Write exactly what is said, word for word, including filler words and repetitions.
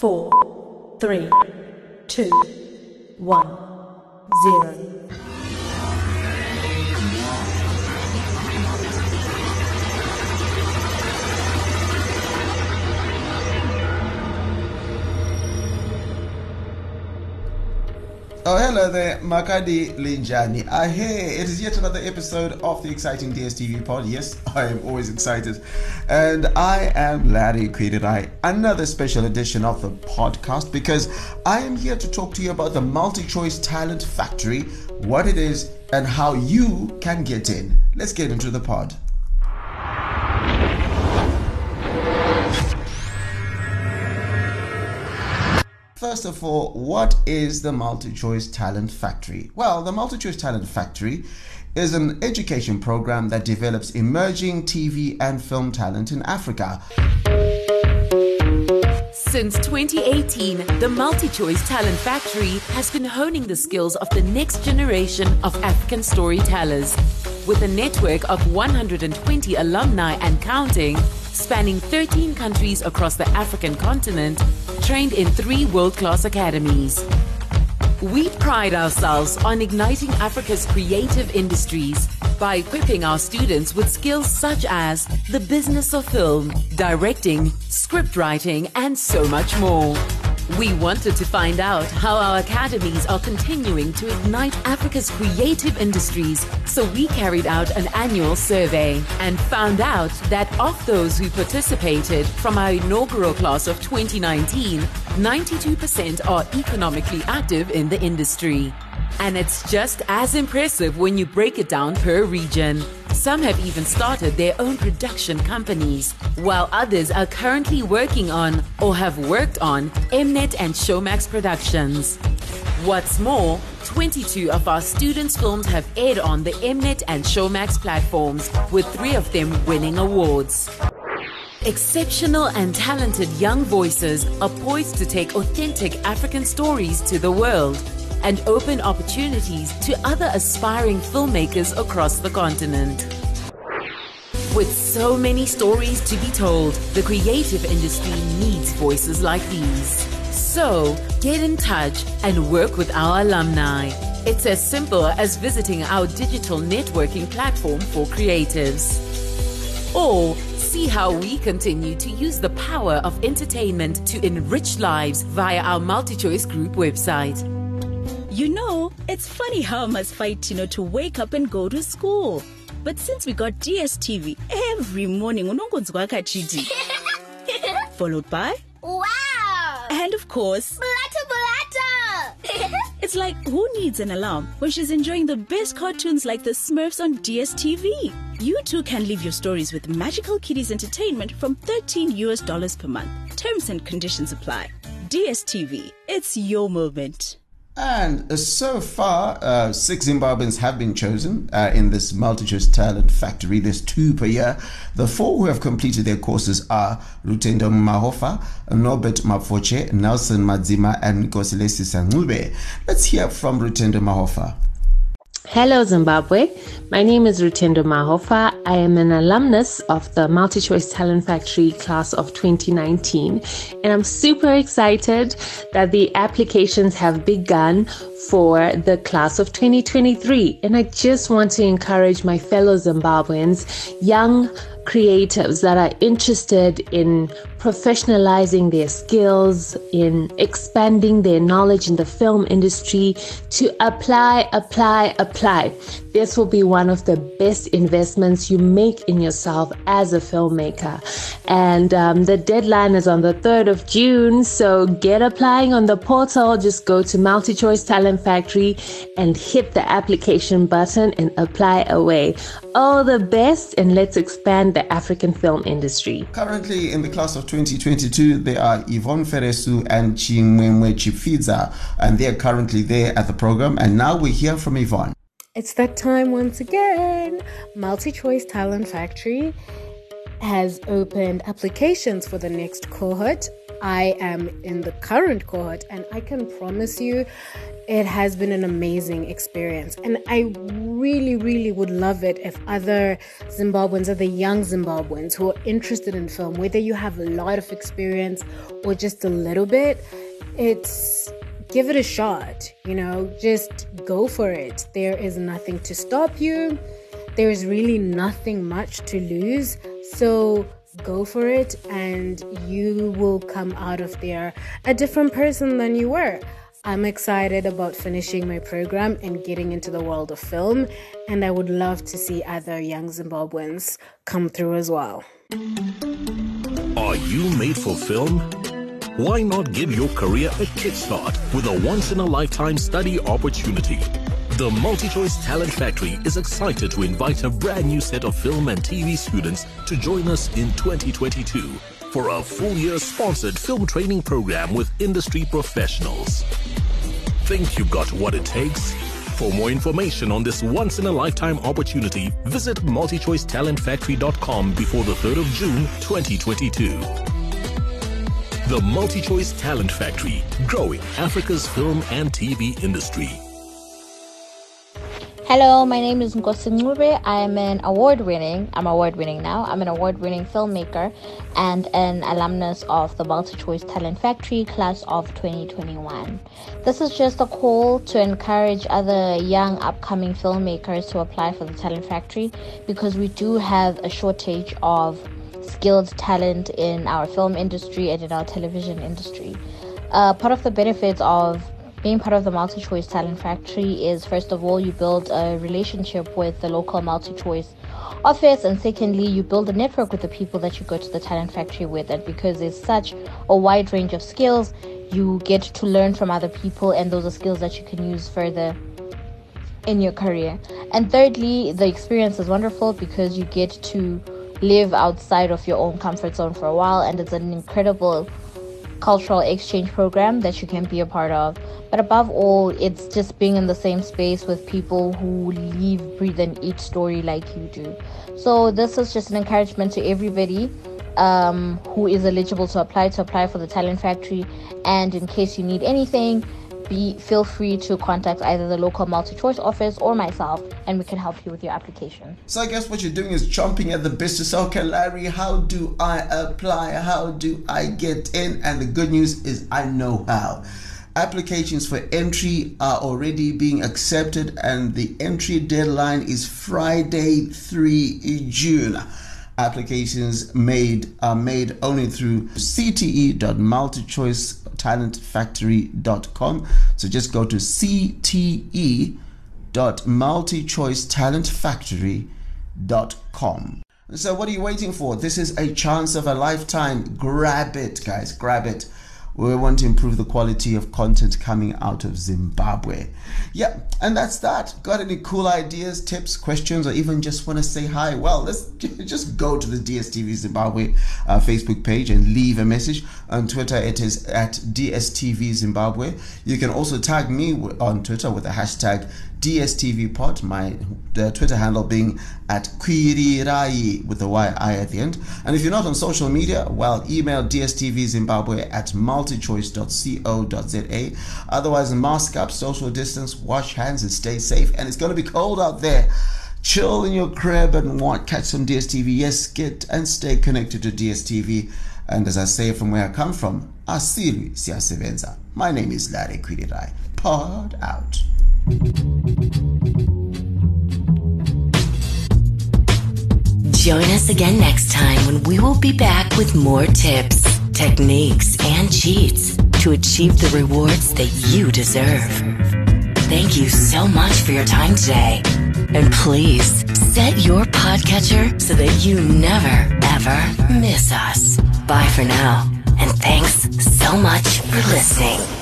four, three, two, one, zero. Oh, hello there, Makadi Linjani. I hear it is yet another episode of the exciting D S T V pod. Yes, I am always excited. And I am Larry Quirirai. Another special edition of the podcast because I am here to talk to you about the MultiChoice Talent Factory, what it is, and how you can get in. Let's get into the pod. First of all, what is the MultiChoice Talent Factory? Well, the MultiChoice Talent Factory is an education program that develops emerging T V and film talent in Africa. Since twenty eighteen, the MultiChoice Talent Factory has been honing the skills of the next generation of African storytellers. With a network of one hundred twenty alumni and counting, spanning thirteen countries across the African continent, trained in three world-class academies. We pride ourselves on igniting Africa's creative industries by equipping our students with skills such as the business of film, directing, script writing, and so much more. We wanted to find out how our academies are continuing to ignite Africa's creative industries, so we carried out an annual survey and found out that of those who participated from our inaugural class of twenty nineteen, ninety-two percent are economically active in the industry. And it's just as impressive when you break it down per region. Some have even started their own production companies, while others are currently working on or have worked on Mnet and Showmax productions. What's more, twenty-two of our students' films have aired on the Mnet and Showmax platforms, with three of them winning awards. Exceptional and talented young voices are poised to take authentic African stories to the world and open opportunities to other aspiring filmmakers across the continent. With so many stories to be told, the creative industry needs voices like these. So, get in touch and work with our alumni. It's as simple as visiting our digital networking platform for creatives. Or, see how we continue to use the power of entertainment to enrich lives via our MultiChoice Group website. You know, it's funny how I must fight, you know, to wake up and go to school. But since we got D S T V, every morning, unongonzwa kachiti. Followed by... wow! And of course... bulata, bulata! It's like, who needs an alarm when she's enjoying the best cartoons like the Smurfs on D S T V? You too can live your stories with Magical Kitties Entertainment from thirteen U S dollars per month. Terms and conditions apply. D S T V, it's your moment. And so far, uh, six Zimbabweans have been chosen uh, in this MultiChoice Talent Factory. There's two per year. The four who have completed their courses are Rutendo Mahofa, Norbert Mapoche, Nelson Madzima, and Kosilesi Sangube. Let's hear from Rutendo Mahofa. Hello, Zimbabwe. My name is Rutendo Mahofa. I am an alumnus of the MultiChoice Talent Factory class of twenty nineteen, and I'm super excited that the applications have begun for the class of twenty twenty-three. And I just want to encourage my fellow Zimbabweans, young creatives that are interested in professionalizing their skills, in expanding their knowledge in the film industry, to apply, apply, apply. This will be one of the best investments you make in yourself as a filmmaker. And um, the deadline is on the third of June, so get applying on the portal. Just go to MultiChoice Talent Factory and hit the application button and apply away. All the best, and let's expand the African film industry. Currently in the class of twenty twenty-two, there are Yvonne Feresu and Chimwemwe Chifiza, and they are currently there at the program. And now we hear from Yvonne. It's that time once again. MultiChoice Talent Factory has opened applications for the next cohort I am in the current cohort, and I can promise you it has been an amazing experience. And I really, really would love it if other Zimbabweans, other young Zimbabweans who are interested in film, whether you have a lot of experience or just a little bit, it's give it a shot, you know, just go for it. There is nothing to stop you. There is really nothing much to lose. So go for it, and you will come out of there a different person than you were. I'm excited about finishing my program and getting into the world of film, and I would love to see other young Zimbabweans come through as well. Are you made for film? Why not give your career a kickstart with a once-in-a-lifetime study opportunity? The MultiChoice Talent Factory is excited to invite a brand new set of film and T V students to join us in twenty twenty-two for a full-year sponsored film training program with industry professionals. Think you've got what it takes? For more information on this once-in-a-lifetime opportunity, visit multi choice talent factory dot com before the third of June, twenty twenty-two. The MultiChoice Talent Factory, growing Africa's film and T V industry. Hello, my name is Nkosi Ncube. I'm an award-winning, I'm award-winning now, I'm an award-winning filmmaker and an alumnus of the MultiChoice Talent Factory class of twenty twenty-one. This is just a call to encourage other young upcoming filmmakers to apply for the Talent Factory, because we do have a shortage of skilled talent in our film industry and in our television industry. Uh, part of the benefits of being part of the MultiChoice Talent Factory is, first of all, you build a relationship with the local MultiChoice office, and secondly, you build a network with the people that you go to the Talent Factory with. And because there's such a wide range of skills, you get to learn from other people, and those are skills that you can use further in your career. And thirdly, the experience is wonderful because you get to live outside of your own comfort zone for a while, and it's an incredible cultural exchange program that you can be a part of. But above all, it's just being in the same space with people who live, breathe, and eat story like you do. So this is just an encouragement to everybody um, who is eligible to apply to apply for the Talent Factory. And in case you need anything, be feel free to contact either the local MultiChoice office or myself, and we can help you with your application. So I guess what you're doing is chomping at the bit to say, okay, Larry, how do I apply? How do I get in? And the good news is I know how. Applications for entry are already being accepted, and the entry deadline is Friday, the third of June. Applications made are made only through c t e dot multi choice talent factory dot com. So just go to c t e dot multi choice talent factory dot com. So what are you waiting for? This is a chance of a lifetime. Grab it, guys. Grab it. We want to improve the quality of content coming out of Zimbabwe. Yeah, and that's that. Got any cool ideas, tips, questions, or even just want to say hi? Well, let's just go to the D S T V Zimbabwe uh, Facebook page and leave a message. On Twitter, it is at D S T V Zimbabwe. You can also tag me on Twitter with the hashtag D S T V pod, my uh, Twitter handle being at Quirirai with the Y I at the end. And if you're not on social media, well, email D S T V Zimbabwe at multi choice dot co dot za. Otherwise, mask up, social distance, wash hands, and stay safe. And it's going to be cold out there. Chill in your crib and watch, catch some D S T V. Yes, get and stay connected to D S T V. And as I say, from where I come from, Asiri Siasevenza. My name is Larry Quirirai. Pod out. Join us again next time when we will be back with more tips, techniques, and cheats to achieve the rewards that you deserve. Thank you so much for your time today. And please set your podcatcher so that you never, ever miss us. Bye for now. And thanks so much for listening.